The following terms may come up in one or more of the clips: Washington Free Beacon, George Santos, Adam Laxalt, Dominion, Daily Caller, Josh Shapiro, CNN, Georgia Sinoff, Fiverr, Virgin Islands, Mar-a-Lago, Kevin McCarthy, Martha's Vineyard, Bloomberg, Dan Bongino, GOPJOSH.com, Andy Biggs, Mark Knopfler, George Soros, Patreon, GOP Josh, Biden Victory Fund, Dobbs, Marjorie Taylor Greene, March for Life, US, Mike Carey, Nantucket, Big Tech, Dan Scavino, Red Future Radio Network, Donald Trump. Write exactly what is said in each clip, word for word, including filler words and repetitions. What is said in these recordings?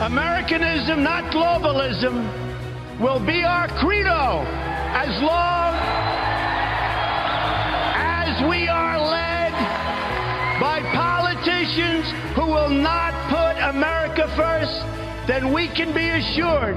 Americanism, not globalism, will be our credo as long as we are led by politicians who will not put America first. Then we can be assured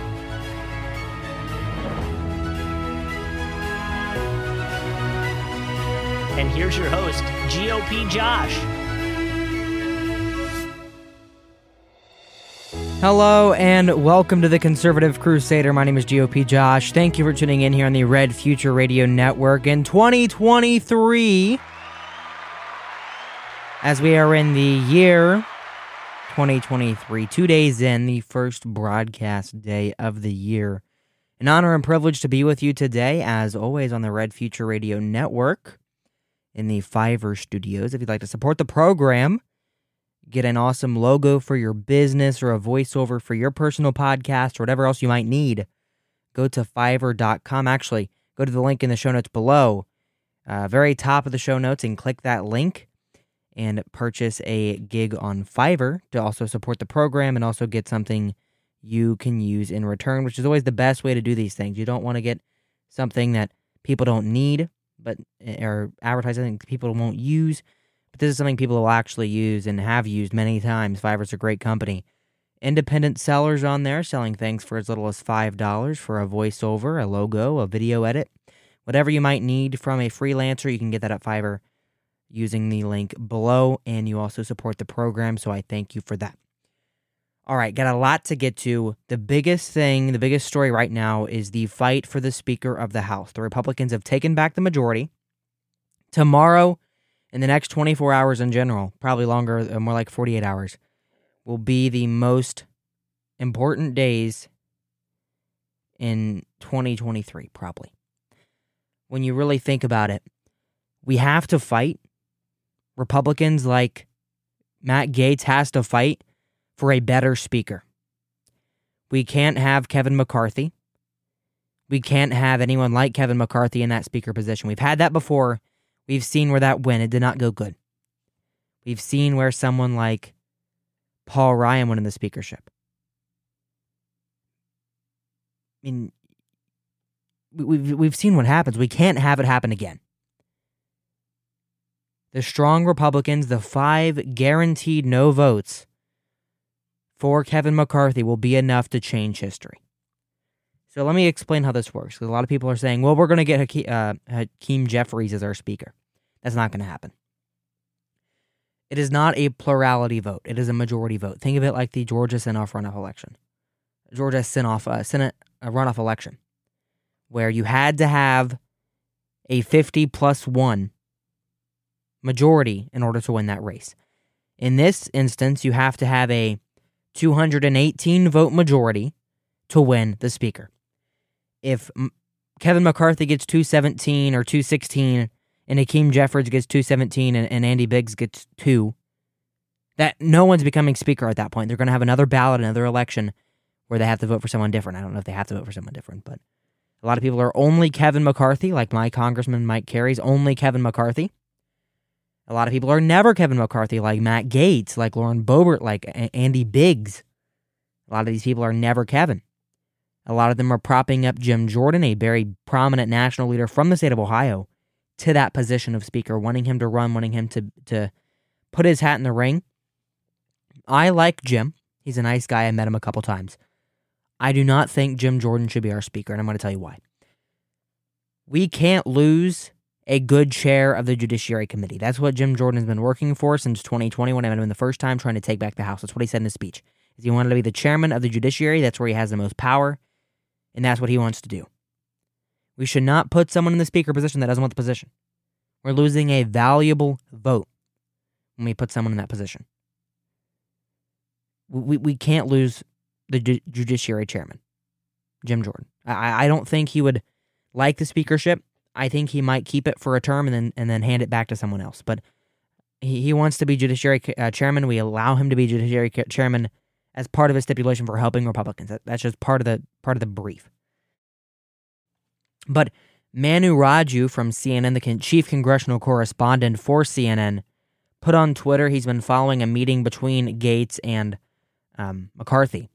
And here's your host, G O P Josh. Hello and welcome to the Conservative Crusader. My name is G O P Josh. Thank you for tuning in here on the Red Future Radio Network. In twenty twenty-three, as we are in the year twenty twenty-three, two days in, the first broadcast day of the year. An honor and privilege to be with you today, as always, on the Red Future Radio Network. In the Fiverr studios. If you'd like to support the program, get an awesome logo for your business or a voiceover for your personal podcast or whatever else you might need, go to fiverr dot com. Actually, go to the link in the show notes below, uh, very top of the show notes, and click that link and purchase a gig on Fiverr to also support the program and also get something you can use in return, which is always the best way to do these things. You don't want to get something that people don't need. But or advertising people won't use, but this is something people will actually use and have used many times. Fiverr's a great company. Independent sellers on there selling things for as little as five dollars for a voiceover, a logo, a video edit. Whatever you might need from a freelancer, you can get that at Fiverr using the link below, and you also support the program, so I thank you for that. All right, got a lot to get to. The biggest thing, the biggest story right now is the fight for the Speaker of the House. The Republicans have taken back the majority. Tomorrow, in the next twenty-four hours in general, probably longer, more like forty-eight hours, will be the most important days in twenty twenty-three, probably. When you really think about it, we have to fight. Republicans like Matt Gaetz has to fight for a better speaker. We can't have Kevin McCarthy. We can't have anyone like Kevin McCarthy in that speaker position. We've had that before. We've seen where that went. It did not go good. We've seen where someone like Paul Ryan went in the speakership. I mean, we've, we've seen what happens. We can't have it happen again. The strong Republicans, the five guaranteed no votes for Kevin McCarthy will be enough to change history. So let me explain how this works. Because a lot of people are saying, well, we're going to get Hake- uh, Hakeem Jeffries as our speaker. That's not going to happen. It is not a plurality vote. It is a majority vote. Think of it like the Georgia Sinoff runoff election. Georgia Sinoff, uh, Senate uh, runoff election. Where you had to have a fifty plus one majority in order to win that race. In this instance, you have to have a two hundred eighteen vote majority to win the speaker. If M- Kevin McCarthy gets two seventeen or two sixteen and Hakeem Jeffries gets two seventeen and, and Andy Biggs gets two, that no one's becoming speaker at that point. They're going to have another ballot, another election where they have to vote for someone different. I don't know if they have to vote for someone different, but a lot of people are only Kevin McCarthy, like my Congressman Mike Carey's only Kevin McCarthy. A lot of people are never Kevin McCarthy, like Matt Gaetz, like Lauren Boebert, like a- Andy Biggs. A lot of these people are never Kevin. A lot of them are propping up Jim Jordan, a very prominent national leader from the state of Ohio, to that position of speaker, wanting him to run, wanting him to, to put his hat in the ring. I like Jim. He's a nice guy. I met him a couple times. I do not think Jim Jordan should be our speaker, and I'm going to tell you why. We can't lose a good chair of the Judiciary Committee. That's what Jim Jordan has been working for since twenty twenty when I met him the first time trying to take back the House. That's what he said in his speech. He wanted to be the chairman of the judiciary. That's where he has the most power, and that's what he wants to do. We should not put someone in the speaker position that doesn't want the position. We're losing a valuable vote when we put someone in that position. We we can't lose the ju- judiciary chairman, Jim Jordan. I, I don't think he would like the speakership. I think he might keep it for a term and then and then hand it back to someone else. But he, he wants to be judiciary uh, chairman. We allow him to be judiciary ca- chairman as part of his stipulation for helping Republicans. That, that's just part of the part of the brief. But Manu Raju from C N N, the con- chief congressional correspondent for C N N, put on Twitter he's been following a meeting between Gaetz and um, McCarthy.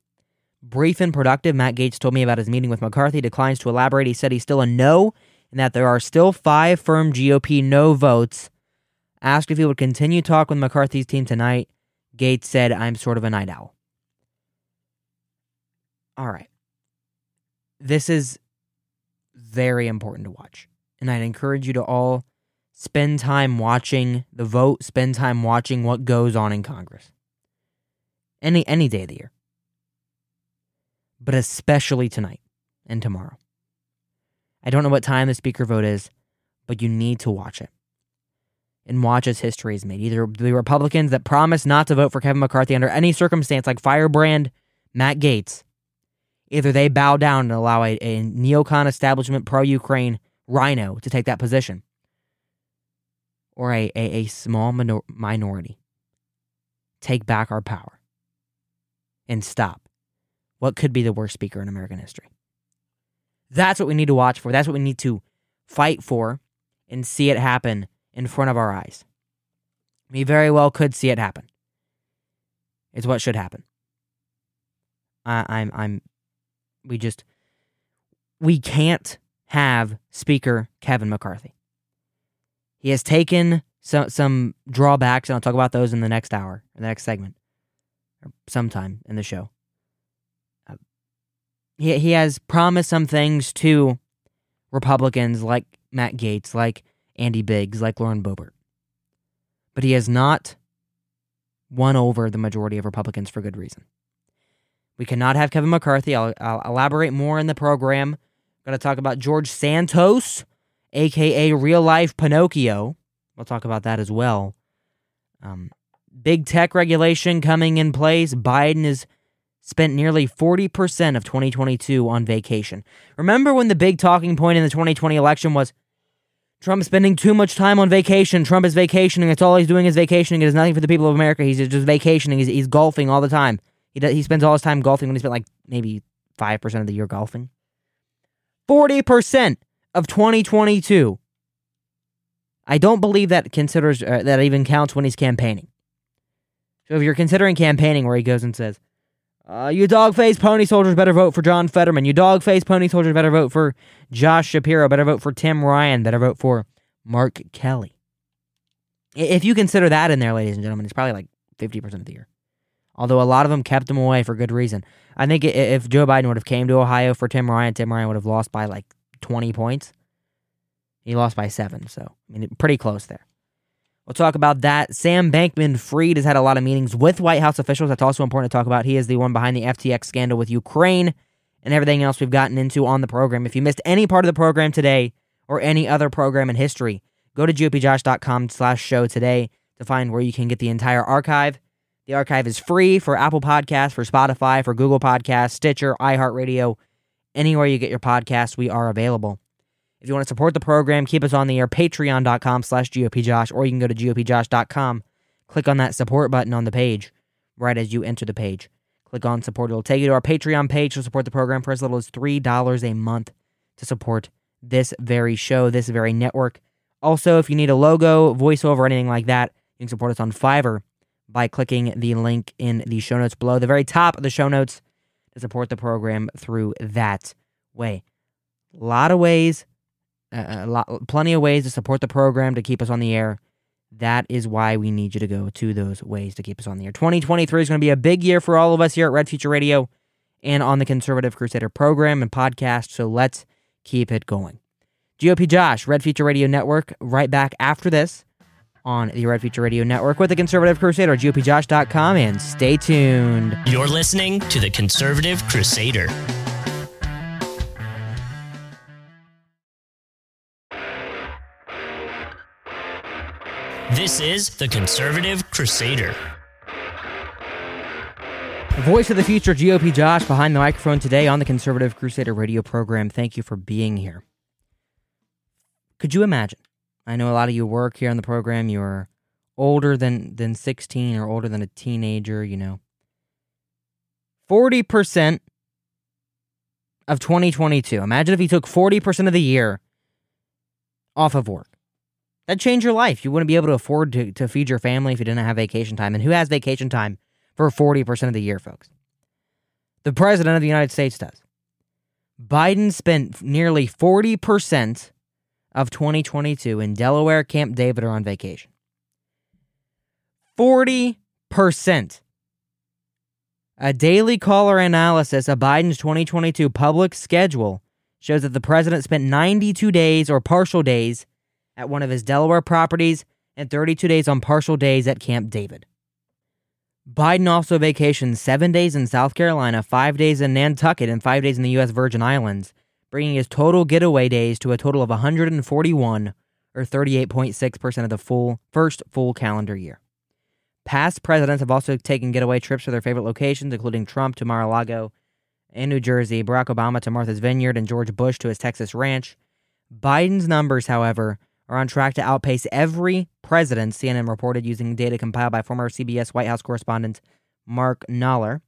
Brief and productive, Matt Gaetz told me about his meeting with McCarthy, declines to elaborate. He said he's still a no and that there are still five firm G O P no votes. Asked if he would continue talk with McCarthy's team tonight, Gaetz said, I'm sort of a night owl. All right. This is very important to watch. And I'd encourage you to all spend time watching the vote, spend time watching what goes on in Congress. Any any day of the year. But especially tonight and tomorrow. I don't know what time the speaker vote is, but you need to watch it. And watch as history is made. Either the Republicans that promised not to vote for Kevin McCarthy under any circumstance, like firebrand Matt Gaetz, either they bow down and allow a, a neocon establishment pro-Ukraine rhino to take that position, or a, a, a small minor- minority take back our power and stop what could be the worst speaker in American history. That's what we need to watch for. That's what we need to fight for and see it happen in front of our eyes. We very well could see it happen. It's what should happen. I, I'm... I'm We just, we can't have Speaker Kevin McCarthy. He has taken some some drawbacks, and I'll talk about those in the next hour, or the next segment, or sometime in the show. Uh, he, he has promised some things to Republicans like Matt Gaetz, like Andy Biggs, like Lauren Boebert. But he has not won over the majority of Republicans for good reason. We cannot have Kevin McCarthy. I'll, I'll elaborate more in the program. I'm going to talk about George Santos, a k a real-life Pinocchio. We'll talk about that as well. Um, big tech regulation coming in place. Biden has spent nearly forty percent of twenty twenty-two on vacation. Remember when the big talking point in the twenty twenty election was, Trump spending too much time on vacation. Trump is vacationing. That's all he's doing is vacationing. It is nothing for the people of America. He's just vacationing. He's, he's golfing all the time. He does, he spends all his time golfing when he spent like maybe five percent of the year golfing. forty percent of twenty twenty-two. I don't believe that considers uh, that even counts when he's campaigning. So if you're considering campaigning where he goes and says, uh, you dog-faced pony soldiers better vote for John Fetterman. You dog-faced pony soldiers better vote for Josh Shapiro. Better vote for Tim Ryan. Better vote for Mark Kelly. If you consider that in there, ladies and gentlemen, it's probably like fifty percent of the year. Although a lot of them kept him away for good reason. I think if Joe Biden would have came to Ohio for Tim Ryan, Tim Ryan would have lost by like twenty points. He lost by seven, so I mean, pretty close there. We'll talk about that. Sam Bankman-Fried has had a lot of meetings with White House officials. That's also important to talk about. He is the one behind the F T X scandal with Ukraine and everything else we've gotten into on the program. If you missed any part of the program today or any other program in history, go to gopjosh.com slash show today to find where you can get the entire archive. The archive is free for Apple Podcasts, for Spotify, for Google Podcasts, Stitcher, iHeartRadio, anywhere you get your podcasts, we are available. If you want to support the program, keep us on the air, patreon.com slash GOPJosh, or you can go to gopjosh dot com, click on that support button on the page, right as you enter the page. Click on support. It'll take you to our Patreon page to support the program for as little as three dollars a month to support this very show, this very network. Also, if you need a logo, voiceover, anything like that, you can support us on Fiverr by clicking the link in the show notes below, the very top of the show notes, to support the program through that way. A lot of ways, uh, a lot, plenty of ways to support the program to keep us on the air, That is why we need you to go to those ways to keep us on the air. twenty twenty-three is going to be a big year for all of us here at Red Future Radio and on the Conservative Crusader program and podcast, so let's keep it going. G O P Josh, Red Future Radio Network, right back after this on the Red Future Radio Network with the Conservative Crusader, G O P Josh dot com, and stay tuned. You're listening to the Conservative Crusader. This is the Conservative Crusader. Voice of the future, G O P Josh, behind the microphone today on the Conservative Crusader radio program. Thank you for being here. Could you imagine? I know a lot of you work here on the program. You're older than, than sixteen or older than a teenager, you know. forty percent of twenty twenty-two. Imagine if you took forty percent of the year off of work. That'd change your life. You wouldn't be able to afford to, to feed your family if you didn't have vacation time. And who has vacation time for forty percent of the year, folks? The President of the United States does. Biden spent nearly forty percent of twenty twenty-two in Delaware, Camp David, or on vacation. forty percent. A Daily Caller analysis of Biden's twenty twenty-two public schedule shows that the president spent ninety-two days or partial days at one of his Delaware properties, and thirty-two days on partial days at Camp David. Biden also vacationed seven days in South Carolina, five days in Nantucket, and five days in the U S. Virgin Islands, bringing his total getaway days to a total of one hundred forty-one, or thirty-eight point six percent of the full first full calendar year. Past presidents have also taken getaway trips to their favorite locations, including Trump to Mar-a-Lago and New Jersey, Barack Obama to Martha's Vineyard, and George Bush to his Texas ranch. Biden's numbers, however, are on track to outpace every president, C N N reported using data compiled by former C B S White House correspondent Mark Knopfler.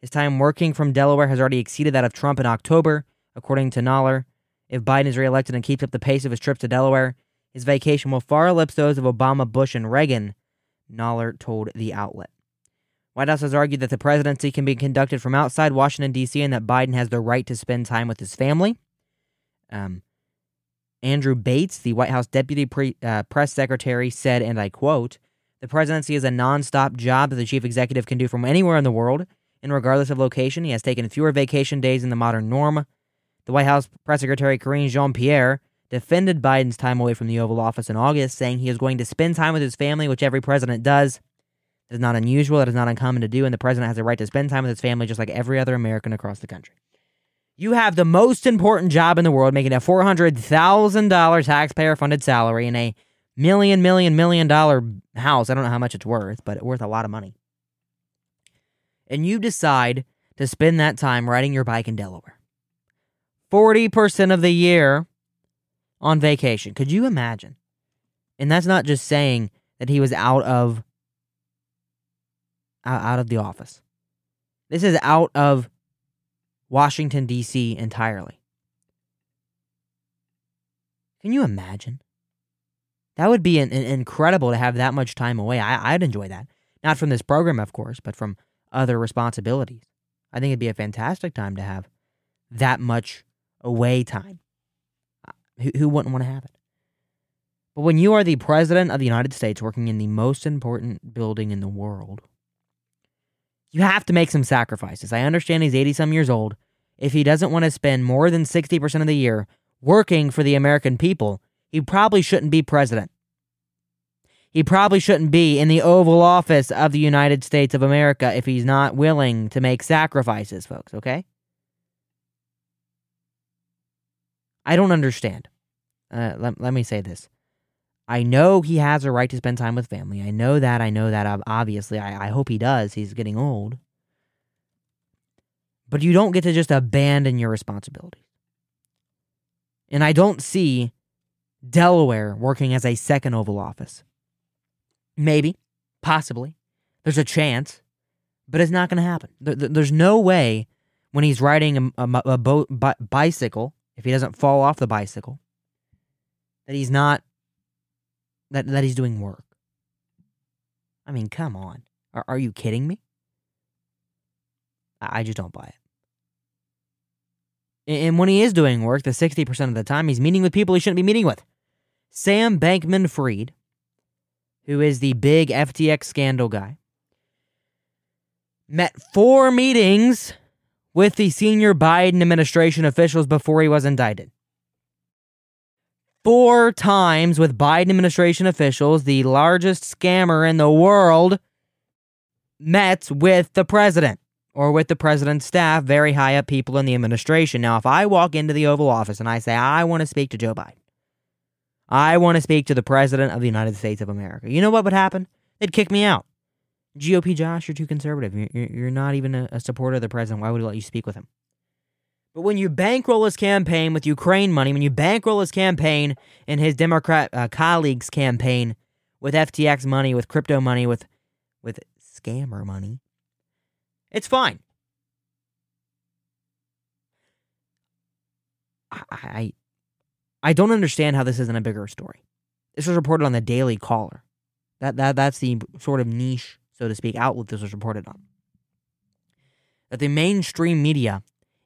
His time working from Delaware has already exceeded that of Trump in October, according to Knopfler. If Biden is reelected and keeps up the pace of his trips to Delaware, his vacation will far eclipse those of Obama, Bush, and Reagan, Knopfler told the outlet. White House has argued that the presidency can be conducted from outside Washington, D C, and that Biden has the right to spend time with his family. Um... Andrew Bates, the White House deputy pre, uh, press secretary, said, and I quote, "The presidency is a nonstop job that the chief executive can do from anywhere in the world, and regardless of location, he has taken fewer vacation days than the modern norm." The White House press secretary, Karine Jean-Pierre, defended Biden's time away from the Oval Office in August, saying he is going to spend time with his family, which every president does. That is not unusual, that is not uncommon to do, and the president has a right to spend time with his family just like every other American across the country. You have the most important job in the world, making a four hundred thousand dollars taxpayer-funded salary and a million, million, million dollar house. I don't know how much it's worth, but it's worth a lot of money. And you decide to spend that time riding your bike in Delaware. forty percent of the year on vacation. Could you imagine? And that's not just saying that he was out of, out of the office. This is out of Washington, D C entirely. Can you imagine? That would be an, an incredible to have that much time away. I, I'd enjoy that. Not from this program, of course, but from other responsibilities. I think it'd be a fantastic time to have that much away time. Who, who wouldn't want to have it? But when you are the president of the United States working in the most important building in the world, you have to make some sacrifices. I understand he's eighty-some years old. If he doesn't want to spend more than sixty percent of the year working for the American people, he probably shouldn't be president. He probably shouldn't be in the Oval Office of the United States of America if he's not willing to make sacrifices, folks, okay? I don't understand. Uh, let, let me say this. I know he has a right to spend time with family. I know that. I know that, obviously. I, I hope he does. He's getting old. But you don't get to just abandon your responsibilities. And I don't see Delaware working as a second Oval Office. Maybe. Possibly. There's a chance. But it's not going to happen. There, there's no way when he's riding a, a, a bo- bi- bicycle, if he doesn't fall off the bicycle, that he's not That that he's doing work. I mean, come on. Are, are you kidding me? I, I just don't buy it. And, and when he is doing work, the sixty percent of the time, he's meeting with people he shouldn't be meeting with. Sam Bankman-Fried, who is the big F T X scandal guy, met four meetings with the senior Biden administration officials before he was indicted. Four times with Biden administration officials, the largest scammer in the world met with the president or with the president's staff, very high up people in the administration. Now, if I walk into the Oval Office and I say, I want to speak to Joe Biden, I want to speak to the president of the United States of America, you know what would happen? They'd kick me out. G O P Josh, you're too conservative. You're not even a supporter of the president. Why would he let you speak with him? But when you bankroll his campaign with Ukraine money, when you bankroll his campaign and his Democrat uh, colleagues' campaign with F T X money, with crypto money, with with scammer money, it's fine. I, I, I don't understand how this isn't a bigger story. This was reported on the Daily Caller. That that that's the sort of niche, so to speak, outlet this was reported on. That the mainstream media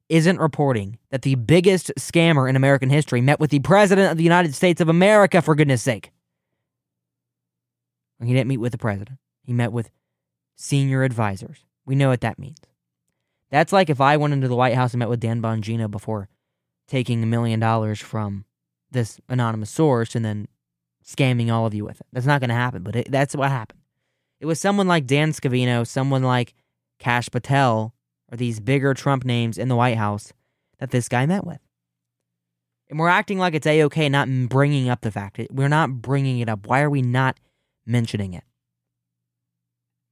isn't reporting that the biggest scammer in American history met with the president of the United States of America, for goodness sake. He didn't meet with the president. He met with senior advisors. We know what that means. That's like if I went into the White House and met with Dan Bongino before taking a million dollars from this anonymous source and then scamming all of you with it. That's not going to happen, but it, that's what happened. It was someone like Dan Scavino, someone like Kash Patel, or these bigger Trump names in the White House that this guy met with. And we're acting like it's A-OK not bringing up the fact. We're not bringing it up. Why are we not mentioning it?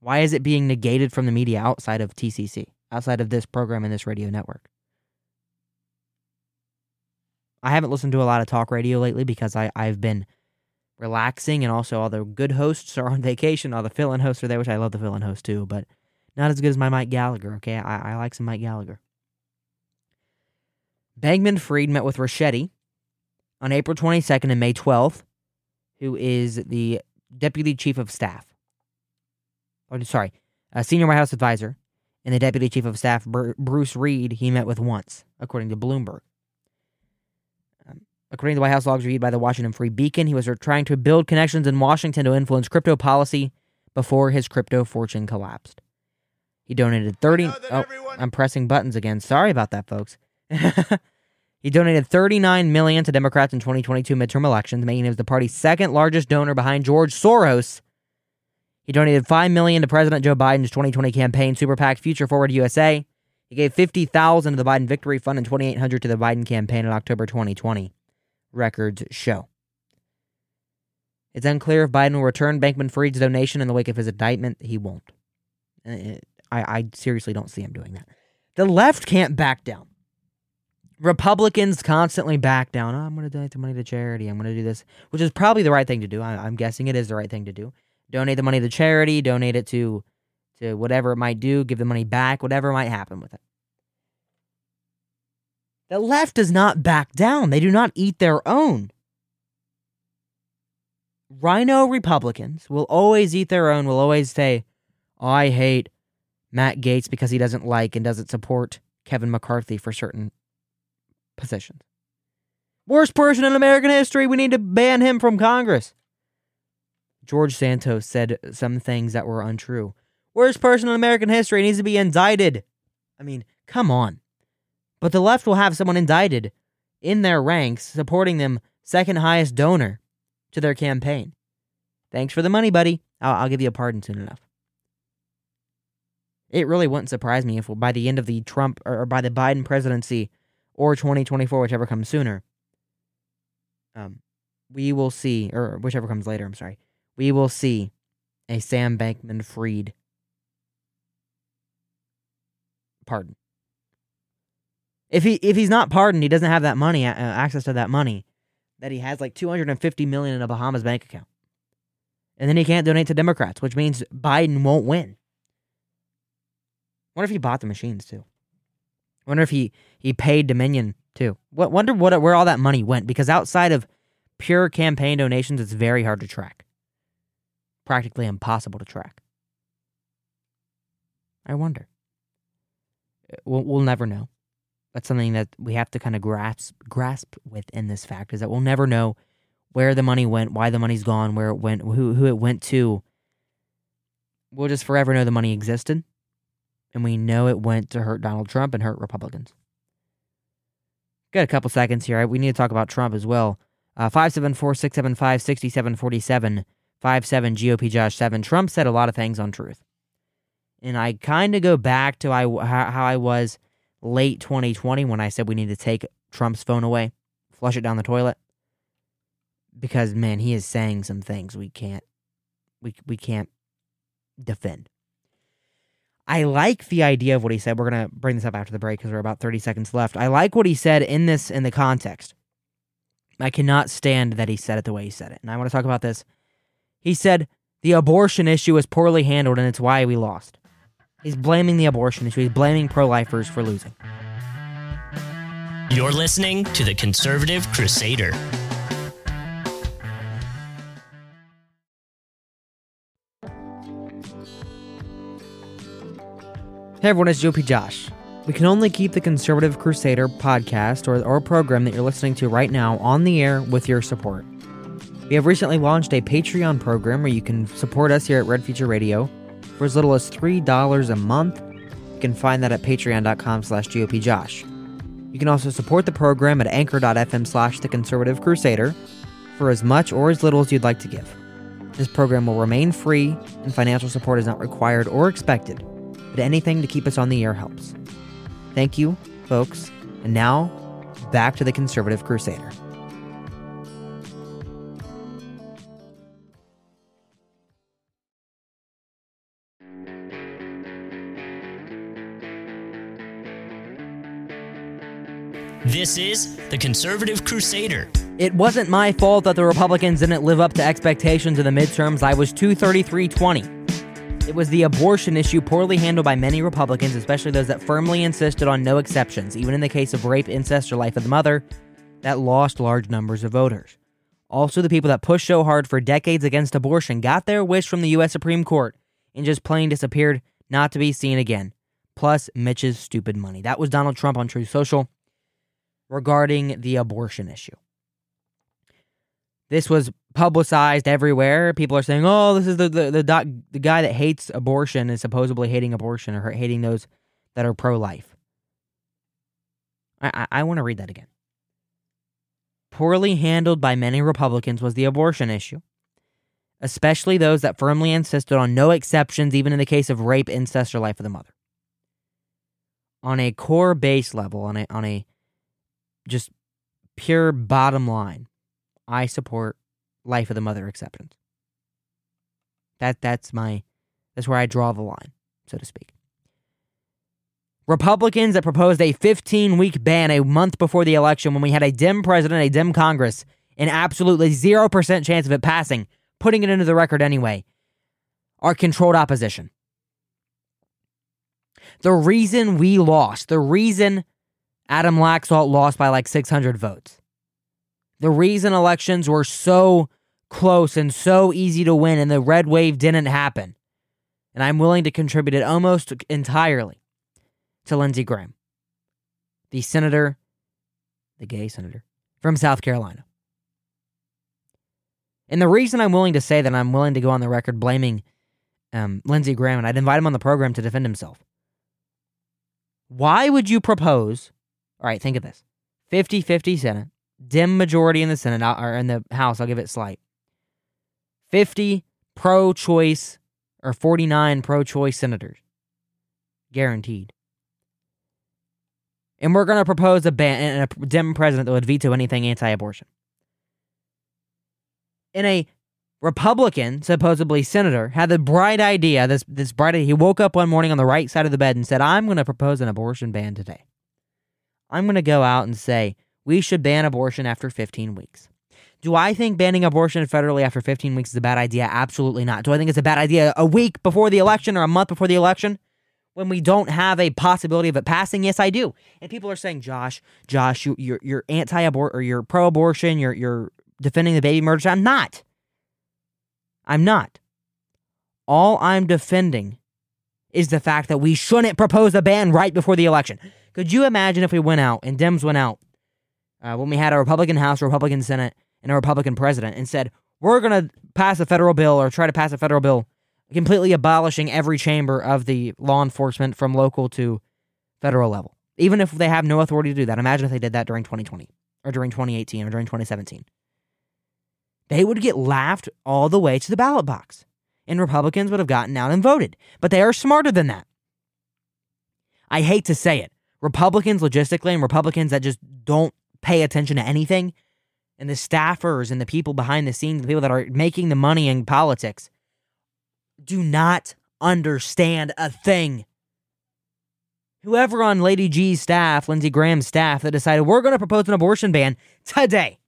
Why is it being negated from the media outside of T C C, outside of this program and this radio network? I haven't listened to a lot of talk radio lately because I, I've been relaxing, and also all the good hosts are on vacation, all the fill-in hosts are there, which I love the fill-in hosts too, but not as good as my Mike Gallagher, okay? I, I like some Mike Gallagher. Bankman-Fried met with Rashedi on April twenty-second and May twelfth, who is the Deputy Chief of Staff. Or, sorry, a Senior White House Advisor, and the Deputy Chief of Staff, Br- Bruce Reed, he met with once, according to Bloomberg. Um, according to the White House logs reviewed by the Washington Free Beacon, he was trying to build connections in Washington to influence crypto policy before his crypto fortune collapsed. He donated thirty. Oh, everyone... I'm pressing buttons again. Sorry about that, folks. He donated thirty-nine million dollars to Democrats in twenty twenty-two midterm elections, making him the party's second largest donor behind George Soros. He donated five million dollars to President Joe Biden's twenty twenty campaign super PAC Future Forward U S A. He gave fifty thousand dollars to the Biden Victory Fund and twenty-eight hundred dollars to the Biden campaign in October twenty twenty. Records show. It's unclear if Biden will return Bankman-Fried's donation in the wake of his indictment. He won't. It, I, I seriously don't see him doing that. The left can't back down. Republicans constantly back down. Oh, I'm going to donate the money to charity. I'm going to do this, which is probably the right thing to do. I, I'm guessing it is the right thing to do. Donate the money to charity. Donate it to, to whatever it might do. Give the money back. Whatever might happen with it. The left does not back down. They do not eat their own. Rhino Republicans will always eat their own. Will always say, I hate Matt Gaetz because he doesn't like and doesn't support Kevin McCarthy for certain positions. Worst person in American history. We need to ban him from Congress. George Santos said some things that were untrue. Worst person in American history needs to be indicted. I mean, come on. But the left will have someone indicted in their ranks supporting them, second highest donor to their campaign. Thanks for the money, buddy. I'll, I'll give you a pardon soon enough. It really wouldn't surprise me if by the end of the Trump or by the Biden presidency or twenty twenty-four, whichever comes sooner, um, we will see, or whichever comes later, I'm sorry, we will see a Sam Bankman-Fried pardon. If he if he's not pardoned, he doesn't have that money, uh, access to that money that he has, like two hundred fifty million dollars in a Bahamas bank account. And then he can't donate to Democrats, which means Biden won't win. Wonder if he bought the machines, too. Wonder if he, he paid Dominion, too. Wonder what where all that money went, because outside of pure campaign donations, it's very hard to track. Practically impossible to track. I wonder. We'll, we'll never know. That's something that we have to kind of grasp, grasp with in this fact, is that we'll never know where the money went, why the money's gone, where it went, who who it went to. We'll just forever know the money existed, and we know it went to hurt Donald Trump and hurt Republicans. Got a couple seconds here. Right? We need to talk about Trump as well. Uh, five seven four, six seven five, six seven four seven, five seven G O P Josh seven. Trump said a lot of things on Truth. And I kind of go back to I, how I was late twenty twenty when I said we need to take Trump's phone away, flush it down the toilet. Because, man, he is saying some things we can't, we we can't defend. I like the idea of what he said. We're going to bring this up after the break because we're about thirty seconds left. I like what he said in this, in the context. I cannot stand that he said it the way he said it. And I want to talk about this. He said, the abortion issue is poorly handled and it's why we lost. He's blaming the abortion issue. He's blaming pro-lifers for losing. You're listening to the Conservative Crusader. Hey everyone, it's G O P Josh. We can only keep the Conservative Crusader podcast or, or program that you're listening to right now on the air with your support. We have recently launched a Patreon program where you can support us here at Red Future Radio for as little as three dollars a month. You can find that at patreon.com slash GOP Josh. You can also support the program at anchor.fm slash the Conservative Crusader for as much or as little as you'd like to give. This program will remain free and financial support is not required or expected. But anything to keep us on the air helps. Thank you, folks. And now, back to the Conservative Crusader. This is the Conservative Crusader. It wasn't my fault that the Republicans didn't live up to expectations in the midterms. I was two thirty-three twenty. It was the abortion issue poorly handled by many Republicans, especially those that firmly insisted on no exceptions, even in the case of rape, incest, or life of the mother, that lost large numbers of voters. Also, the people that pushed so hard for decades against abortion got their wish from the U S Supreme Court and just plain disappeared, not to be seen again. Plus, Mitch's stupid money. That was Donald Trump on Truth Social regarding the abortion issue. This was publicized everywhere. People are saying, oh, this is the the the, doc, the guy that hates abortion is supposedly hating abortion or hating those that are pro-life. I, I, I want to read that again. Poorly handled by many Republicans was the abortion issue, especially those that firmly insisted on no exceptions, even in the case of rape, incest, or life of the mother. On a core base level, on a on a just pure bottom line, I support life of the mother exceptions. That that's my that's where I draw the line, so to speak. Republicans that proposed a fifteen-week ban a month before the election when we had a Dem president, a Dem Congress, an absolutely zero percent chance of it passing, putting it into the record anyway, are controlled opposition. The reason we lost, the reason Adam Laxalt lost by like six hundred votes, the reason elections were so close and so easy to win and the red wave didn't happen, and I'm willing to contribute it almost entirely to Lindsey Graham, the senator, the gay senator from South Carolina. And the reason I'm willing to say that, I'm willing to go on the record blaming um, Lindsey Graham, and I'd invite him on the program to defend himself. Why would you propose, all right, think of this, fifty-fifty Senate, Dem majority in the Senate, or in the House, I'll give it slight. fifty pro-choice, or forty-nine pro-choice senators. Guaranteed. And we're going to propose a ban, a Dem president that would veto anything anti-abortion. And a Republican, supposedly senator, had the bright idea, this, this bright idea, he woke up one morning on the right side of the bed and said, I'm going to propose an abortion ban today. I'm going to go out and say, we should ban abortion after fifteen weeks. Do I think banning abortion federally after fifteen weeks is a bad idea? Absolutely not. Do I think it's a bad idea a week before the election or a month before the election when we don't have a possibility of it passing? Yes, I do. And people are saying, Josh, Josh, you, you're, you're anti-abort or you're pro-abortion, you're, you're defending the baby murder. I'm not. I'm not. All I'm defending is the fact that we shouldn't propose a ban right before the election. Could you imagine if we went out and Dems went out, Uh, when we had a Republican House, Republican Senate, and a Republican president and said, we're going to pass a federal bill or try to pass a federal bill completely abolishing every chamber of the law enforcement from local to federal level, even if they have no authority to do that. Imagine if they did that during twenty twenty or during twenty eighteen or during twenty seventeen. They would get laughed all the way to the ballot box, and Republicans would have gotten out and voted. But they are smarter than that. I hate to say it. Republicans logistically and Republicans that just don't pay attention to anything, and the staffers and the people behind the scenes, the people that are making the money in politics, do not understand a thing. Whoever on Lady G's staff, Lindsey Graham's staff, that decided we're going to propose an abortion ban today,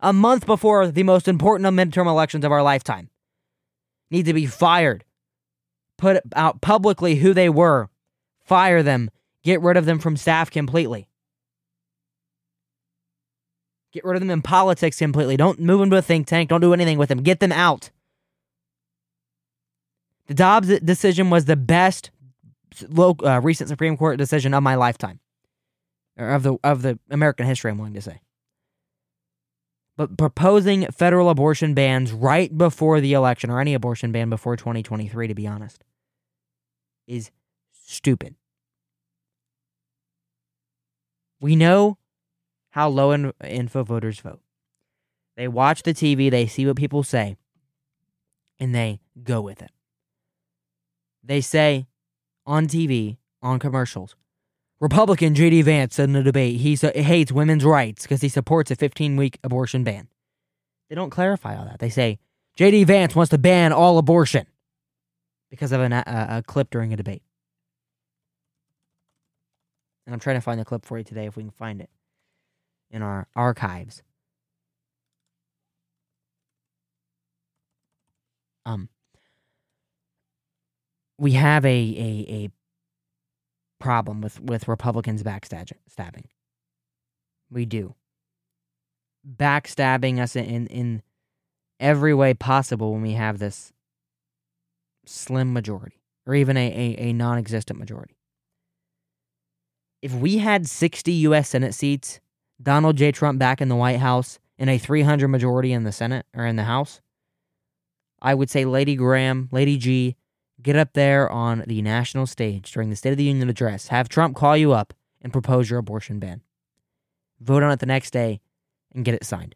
a month before the most important midterm elections of our lifetime, need to be fired. Put out publicly who they were. Fire them. Get rid of them from staff completely. Get rid of them in politics completely. Don't move into a think tank. Don't do anything with them. Get them out. The Dobbs decision was the best local, uh, recent Supreme Court decision of my lifetime. Or of the of the American history, I'm willing to say. But proposing federal abortion bans right before the election, or any abortion ban before twenty twenty-three, to be honest, is stupid. We know how low in- info voters vote. They watch the T V, they see what people say, and they go with it. They say on T V, on commercials, Republican J D. Vance said in a debate he so- hates women's rights because he supports a fifteen-week abortion ban. They don't clarify all that. They say, J D. Vance wants to ban all abortion because of an, a, a clip during a debate. And I'm trying to find the clip for you today if we can find it in our archives. Um... We have a, a a problem with, with Republicans backstabbing. We do. Backstabbing us in, in every way possible when we have this slim majority, or even a, a, a non-existent majority. If we had sixty U S Senate seats, Donald J. Trump back in the White House, and a three hundred majority in the Senate, or in the House, I would say Lady Graham, Lady G., get up there on the national stage during the State of the Union address. Have Trump call you up and propose your abortion ban. Vote on it the next day and get it signed.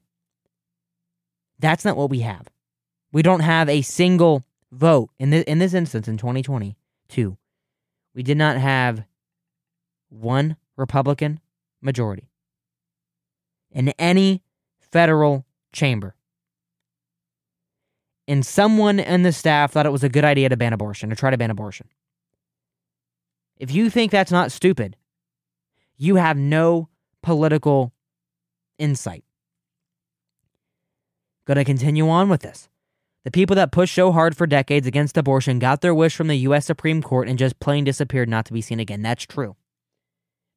That's not what we have. We don't have a single vote. In this, in this instance, in twenty twenty-two, we did not have one Republican majority in any federal chamber. And someone in the staff thought it was a good idea to ban abortion, or try to ban abortion. If you think that's not stupid, you have no political insight. Going to continue on with this. The people that pushed so hard for decades against abortion got their wish from the U S Supreme Court and just plain disappeared, not to be seen again. That's true.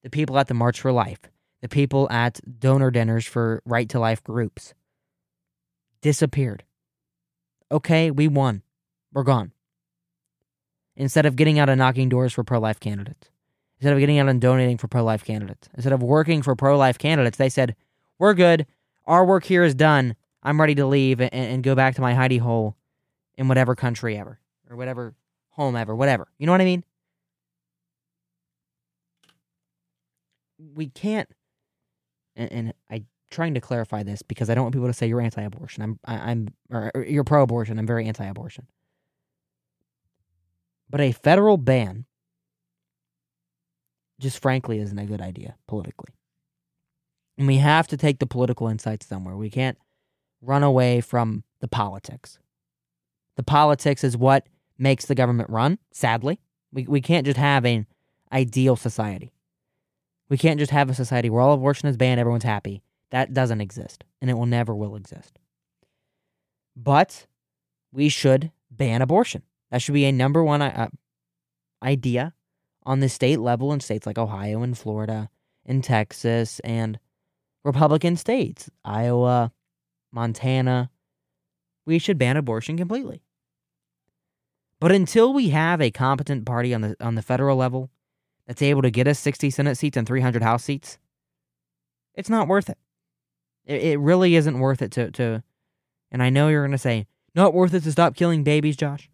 The people at the March for Life, the people at donor dinners for Right to Life groups, disappeared. Okay, we won. We're gone. Instead of getting out and knocking doors for pro-life candidates, instead of getting out and donating for pro-life candidates, instead of working for pro-life candidates, they said, we're good. Our work here is done. I'm ready to leave and, and go back to my hidey hole in whatever country ever, or whatever home ever, whatever. You know what I mean? We can't, and, and I... trying to clarify this because I don't want people to say you're anti-abortion. I'm, I, I'm, or, or you're pro-abortion. I'm very anti-abortion. But a federal ban, just frankly, isn't a good idea politically. And we have to take the political insights somewhere. We can't run away from the politics. The politics is what makes the government run, sadly. We we can't just have an ideal society. We can't just have a society where all abortion is banned, everyone's happy. That doesn't exist, and it will never will exist. But we should ban abortion. That should be a number one uh, idea on the state level in states like Ohio and Florida and Texas and Republican states, Iowa, Montana. We should ban abortion completely. But until we have a competent party on the on the federal level that's able to get us sixty Senate seats and three hundred House seats, it's not worth it. It, it really isn't worth it to, to... And I know you're going to say, not worth it to stop killing babies, Josh.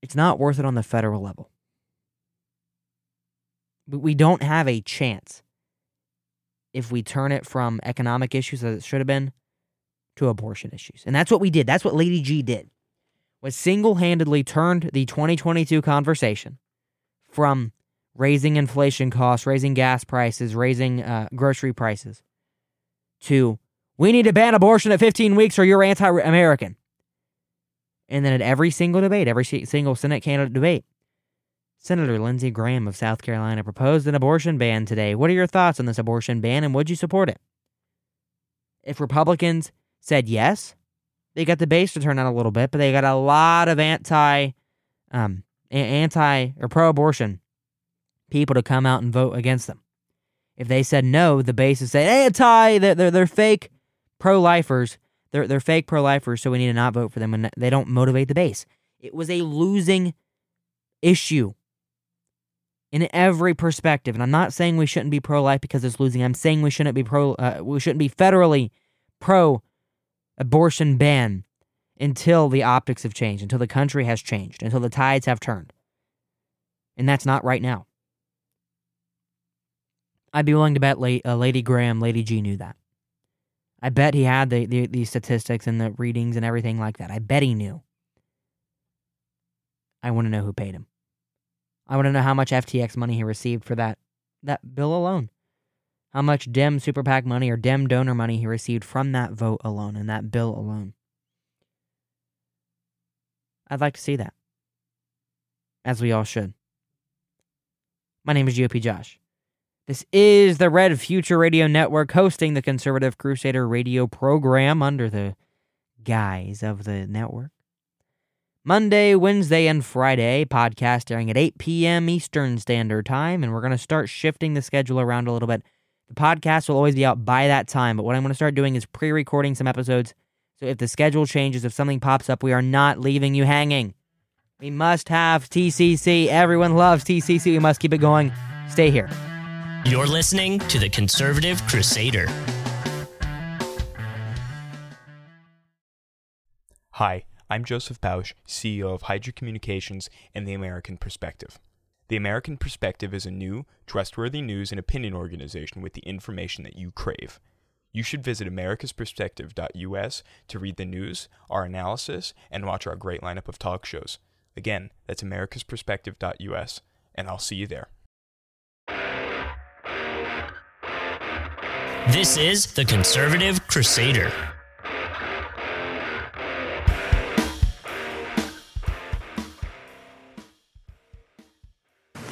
It's not worth it on the federal level. But we don't have a chance if we turn it from economic issues, as it should have been, to abortion issues. And that's what we did. That's what Lady G did, was single-handedly turned the twenty twenty-two conversation from raising inflation costs, raising gas prices, raising uh, grocery prices, to we need to ban abortion at fifteen weeks or you're anti-American. And then at every single debate, every single Senate candidate debate, Senator Lindsey Graham of South Carolina proposed an abortion ban today. What are your thoughts on this abortion ban, and would you support it? If Republicans said yes, they got the base to turn out a little bit, but they got a lot of anti, um, anti or pro-abortion people to come out and vote against them. If they said no, the base is saying anti, they're, they're, they're fake pro-lifers. They're, they're fake pro-lifers, so we need to not vote for them, and they don't motivate the base. It was a losing issue in every perspective, and I'm not saying we shouldn't be pro-life because it's losing. I'm saying we shouldn't be pro. Uh, we shouldn't be federally pro-abortion ban until the optics have changed, until the country has changed, until the tides have turned, and that's not right now. I'd be willing to bet La- uh, Lady Graham, Lady G knew that. I bet he had the, the, the statistics and the readings and everything like that. I bet he knew. I want to know who paid him. I want to know how much F T X money he received for that, that bill alone. How much Dem Super PAC money or Dem donor money he received from that vote alone and that bill alone. I'd like to see that. As we all should. My name is G O P Josh. This is the Red Future Radio Network, hosting the Conservative Crusader radio program under the guise of the network. Monday, Wednesday, and Friday, podcast airing at eight p.m. Eastern Standard Time, and we're going to start shifting the schedule around a little bit. The podcast will always be out by that time, but what I'm going to start doing is pre-recording some episodes, so if the schedule changes, if something pops up, we are not leaving you hanging. We must have T C C. Everyone loves T C C. We must keep it going. Stay here. You're listening to the Conservative Crusader. Hi, I'm Joseph Bausch, C E O of Hydra Communications and The American Perspective. The American Perspective is a new, trustworthy news and opinion organization with the information that you crave. You should visit americas perspective dot u s to read the news, our analysis, and watch our great lineup of talk shows. Again, that's americas perspective dot u s, and I'll see you there. This is the Conservative Crusader.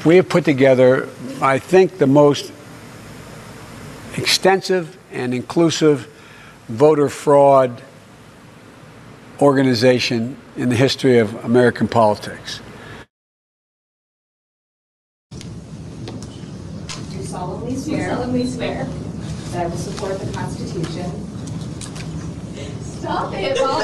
We have put together, I think, the most extensive and inclusive voter fraud organization in the history of American politics. Do solemnly swear. Do solemnly swear. That I will support the Constitution. Stop it, Mom!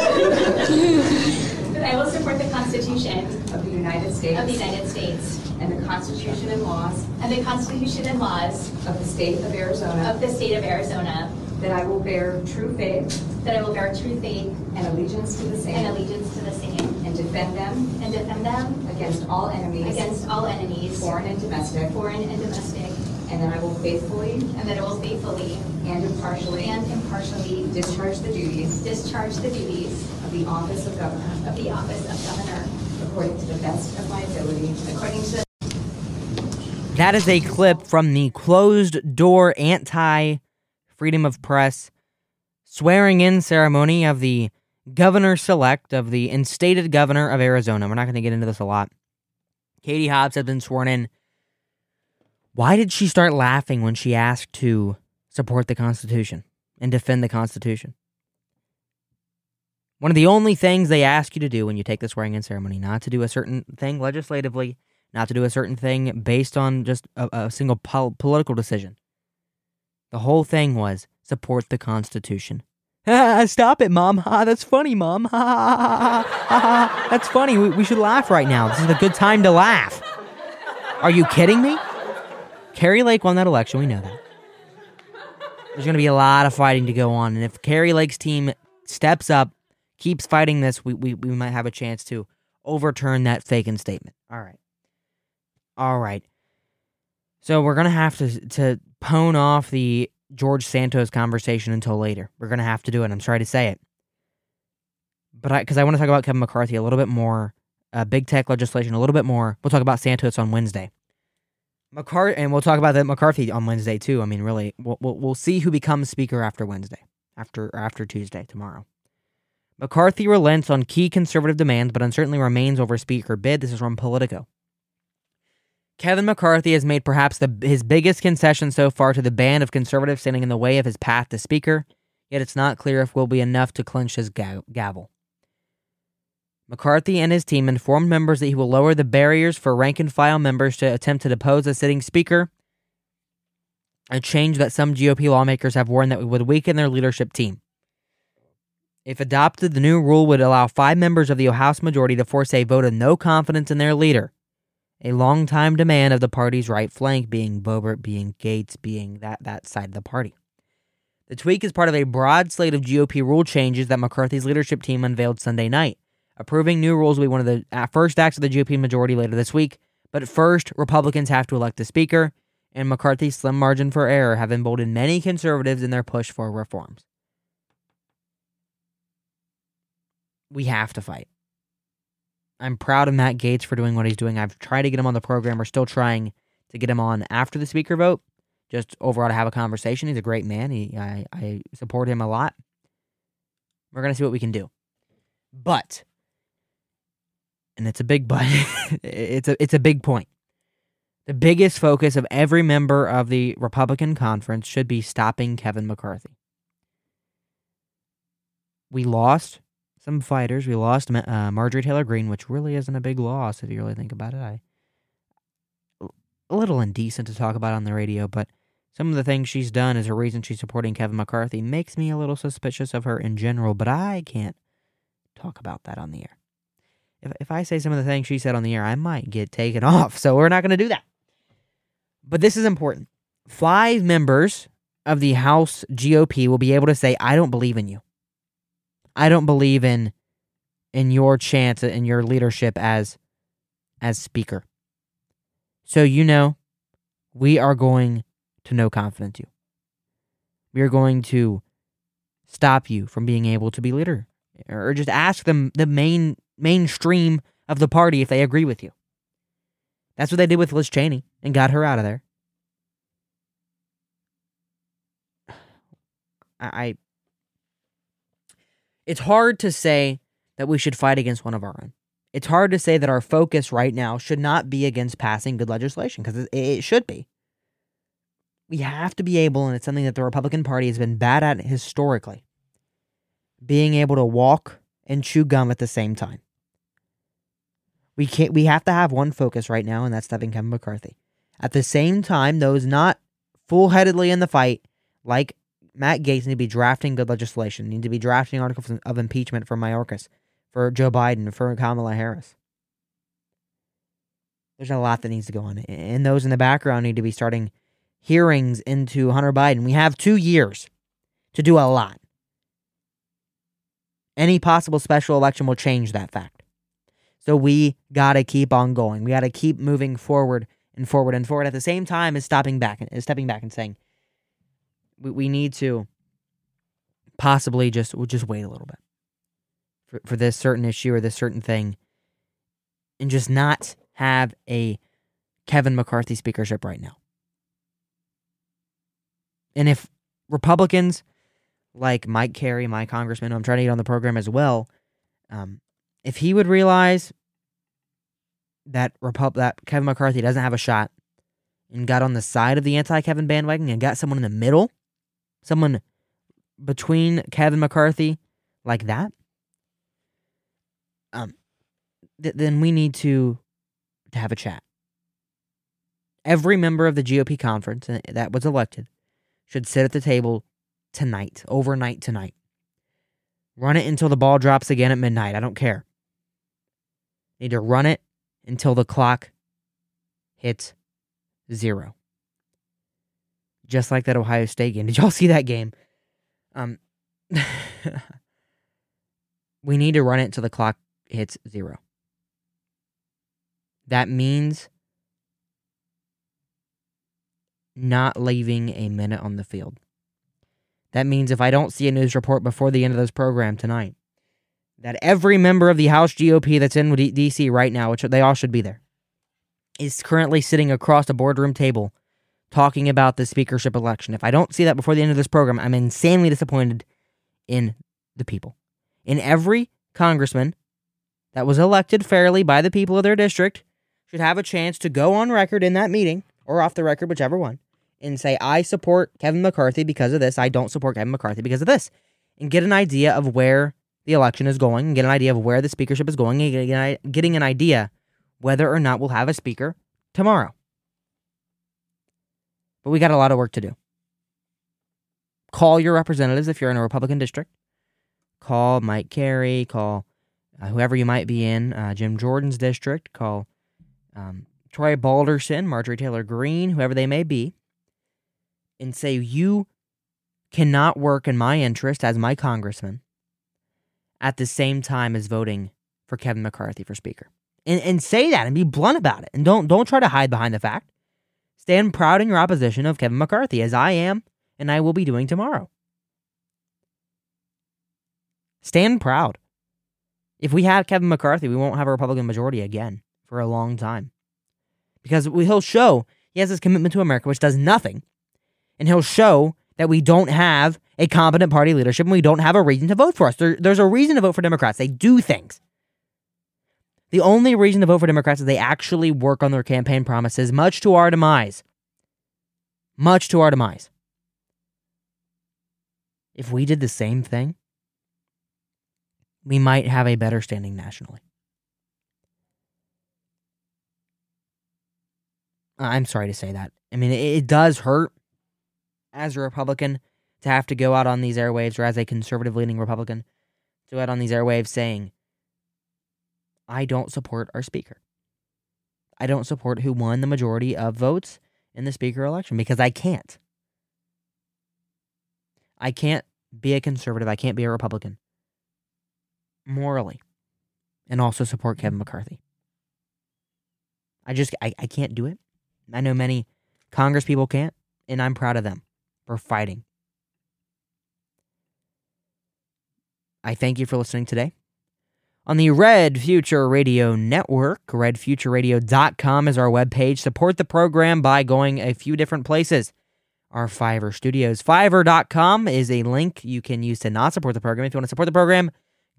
That I will support the Constitution of the United States. Of the United States. And the Constitution and laws. And the Constitution and laws. Of the state of Arizona. Of the state of Arizona. That I will bear true faith. That I will bear true faith. And allegiance to the same. And allegiance to the same. And defend them. And defend them. Against all enemies. Against all enemies. Foreign and domestic. Foreign and domestic. And that I will faithfully, and that I will faithfully, and impartially, and impartially discharge the duties, discharge the duties of the office of governor, of the office of governor, according to the best of my ability, according to. The- that is a clip from the closed-door anti-freedom of press swearing-in ceremony of the governor-elect of the instated governor of Arizona. We're not going to get into this a lot. Katie Hobbs has been sworn in. Why did she start laughing when she asked to support the Constitution and defend the Constitution? One of the only things they ask you to do when you take the swearing-in ceremony, not to do a certain thing legislatively, not to do a certain thing based on just a, a single pol- political decision. The whole thing was support the Constitution. Stop it, Mom. Ha, that's funny, Mom. Ha, ha, ha, ha, ha. That's funny. We, we should laugh right now. This is a good time to laugh. Are you kidding me? Carrie Lake won that election, we know that. There's going to be a lot of fighting to go on. And if Kerry Lake's team steps up, keeps fighting this, we, we, we might have a chance to overturn that Fagan statement. All right. All right. So we're going to have to to pone off the George Santos conversation until later. We're going to have to do it. I'm sorry to say it. But I because I want to talk about Kevin McCarthy a little bit more, uh, big tech legislation a little bit more. We'll talk about Santos on Wednesday. McCarthy, and we'll talk about that McCarthy on Wednesday too. I mean, really, we'll, we'll we'll see who becomes speaker after Wednesday, after or after Tuesday tomorrow. McCarthy relents on key conservative demands, but uncertainty remains over speaker bid. This is from Politico. Kevin McCarthy has made perhaps the, his biggest concession so far to the band of conservatives standing in the way of his path to speaker. Yet it's not clear if it will be enough to clinch his ga- gavel. McCarthy and his team informed members that he will lower the barriers for rank-and-file members to attempt to depose a sitting speaker, a change that some G O P lawmakers have warned that would weaken their leadership team. If adopted, the new rule would allow five members of the House majority to force a vote of no confidence in their leader, a long-time demand of the party's right flank, being Boebert, being Gaetz, being that, that side of the party. The tweak is part of a broad slate of G O P rule changes that McCarthy's leadership team unveiled Sunday night. Approving new rules will be one of the first acts of the G O P majority later this week, but first, Republicans have to elect the speaker, and McCarthy's slim margin for error have emboldened many conservatives in their push for reforms. We have to fight. I'm proud of Matt Gaetz for doing what he's doing. I've tried to get him on the program. We're still trying to get him on after the speaker vote, just overall to have a conversation. He's a great man. He, I, I support him a lot. We're going to see what we can do. But... and it's a big but. it's a it's a big point. The biggest focus of every member of the Republican conference should be stopping Kevin McCarthy. We lost some fighters. We lost uh, Marjorie Taylor Greene, which really isn't a big loss if you really think about it. I a little indecent to talk about on the radio, but some of the things she's done as a reason she's supporting Kevin McCarthy makes me a little suspicious of her in general. But I can't talk about that on the air. If if I say some of the things she said on the air, I might get taken off, so we're not going to do that. But this is important. Five members of the House G O P will be able to say, I don't believe in you. I don't believe in in your chance and your leadership as as speaker. So you know, we are going to no confidence you. We are going to stop you from being able to be leader. Or just ask them the main... mainstream of the party if they agree with you. That's what they did with Liz Cheney and got her out of there. I, it's hard to say that we should fight against one of our own. It's hard to say that our focus right now should not be against passing good legislation, because it should be. We have to be able, and it's something that the Republican Party has been bad at historically, being able to walk and chew gum at the same time. We can't. We have to have one focus right now, and that's stopping Kevin McCarthy. At the same time, those not full-headedly in the fight, like Matt Gaetz, need to be drafting good legislation, need to be drafting articles of impeachment for Mayorkas, for Joe Biden, for Kamala Harris. There's a lot that needs to go on, and those in the background need to be starting hearings into Hunter Biden. We have two years to do a lot. Any possible special election will change that fact. So we got to keep on going. We got to keep moving forward and forward and forward at the same time as stopping back and stepping back and saying, we, we need to possibly just we'll just wait a little bit for, for this certain issue or this certain thing, and just not have a Kevin McCarthy speakership right now. And if Republicans... like Mike Carey, my congressman, who I'm trying to get on the program as well, um, if he would realize that Repub- that Kevin McCarthy doesn't have a shot and got on the side of the anti-Kevin bandwagon and got someone in the middle, someone between Kevin McCarthy like that, um, th- then we need to, to have a chat. Every member of the G O P conference that was elected should sit at the table tonight, overnight tonight. Run it until the ball drops again at midnight. I don't care. Need to run it until the clock hits zero. just like that Ohio State game. Did y'all see that game? Um, we need to run it till the clock hits zero. That means not leaving a minute on the field. That means if I don't see a news report before the end of this program tonight, that every member of the House G O P that's in D C right now, which they all should be there, is currently sitting across a boardroom table talking about the speakership election. If I don't see that before the end of this program, I'm insanely disappointed in the people. In every congressman that was elected fairly by the people of their district should have a chance to go on record in that meeting, or off the record, whichever one, and say, I support Kevin McCarthy because of this, I don't support Kevin McCarthy because of this, and get an idea of where the election is going, and get an idea of where the speakership is going, and getting an idea whether or not we'll have a speaker tomorrow. But we got a lot of work to do. Call your representatives if you're in a Republican district. Call Mike Carey, call uh, whoever you might be in, uh, Jim Jordan's district, call um, Troy Balderson, Marjorie Taylor Greene, whoever they may be, and say, you cannot work in my interest as my congressman at the same time as voting for Kevin McCarthy for speaker. And and say that and be blunt about it. And don't don't try to hide behind the fact. Stand proud in your opposition of Kevin McCarthy, as I am and I will be doing tomorrow. Stand proud. If we have Kevin McCarthy, we won't have a Republican majority again for a long time. Because he'll show he has his commitment to America, which does nothing. And he'll show that we don't have a competent party leadership and we don't have a reason to vote for us. There, there's a reason to vote for Democrats. They do things. The only reason to vote for Democrats is they actually work on their campaign promises, much to our demise. Much to our demise. If we did the same thing, we might have a better standing nationally. I'm sorry to say that. I mean, it, it does hurt as a Republican to have to go out on these airwaves, or as a conservative-leaning Republican to go out on these airwaves saying, I don't support our speaker. I don't support who won the majority of votes in the speaker election, because I can't. I can't be a conservative. I can't be a Republican morally and also support Kevin McCarthy. I just, I, I can't do it. I know many Congress people can't, and I'm proud of them for fighting. I thank you for listening today. On the Red Future Radio Network, red future radio dot com is our webpage. Support the program by going a few different places. Our Fiverr studios. Fiverr dot com is a link you can use to not support the program. If you want to support the program,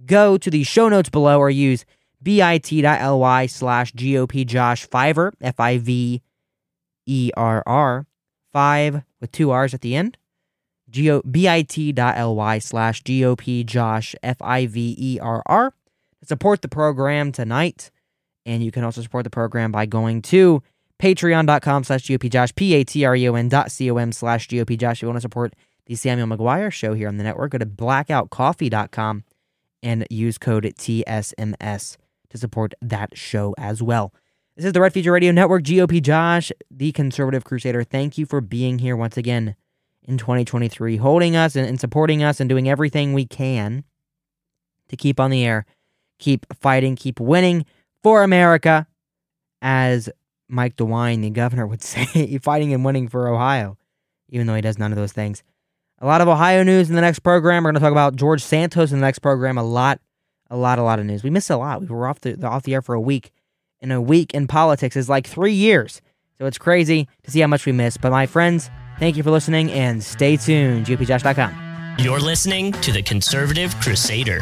go to the show notes below or use bit.ly slash GOP Josh Fiverr, F I V E R R, five with two R's at the end. bit.ly slash GOP Josh F I V E R R. Support the program tonight, and you can also support the program by going to patreon.com slash GOP Josh, P-A-T-R-E-O-N dot C-O-M slash GOP Josh. If you want to support the Samuel McGuire show here on the network, go to blackout coffee dot com and use code T S M S to support that show as well. This is the Red Future Radio Network, G O P Josh, the Conservative Crusader. Thank you for being here once again in twenty twenty-three, holding us and, and supporting us and doing everything we can to keep on the air. Keep fighting, keep winning for America, as Mike DeWine, the governor, would say, fighting and winning for Ohio, even though he does none of those things. A lot of Ohio news in the next program. We're going to talk about George Santos in the next program. A lot, a lot, a lot of news. We missed a lot. We were off the, off the air for a week, and a week in politics is like three years. So it's crazy to see how much we missed. But my friends, thank you for listening, and stay tuned. G O P Josh dot com. You're listening to The Conservative Crusader.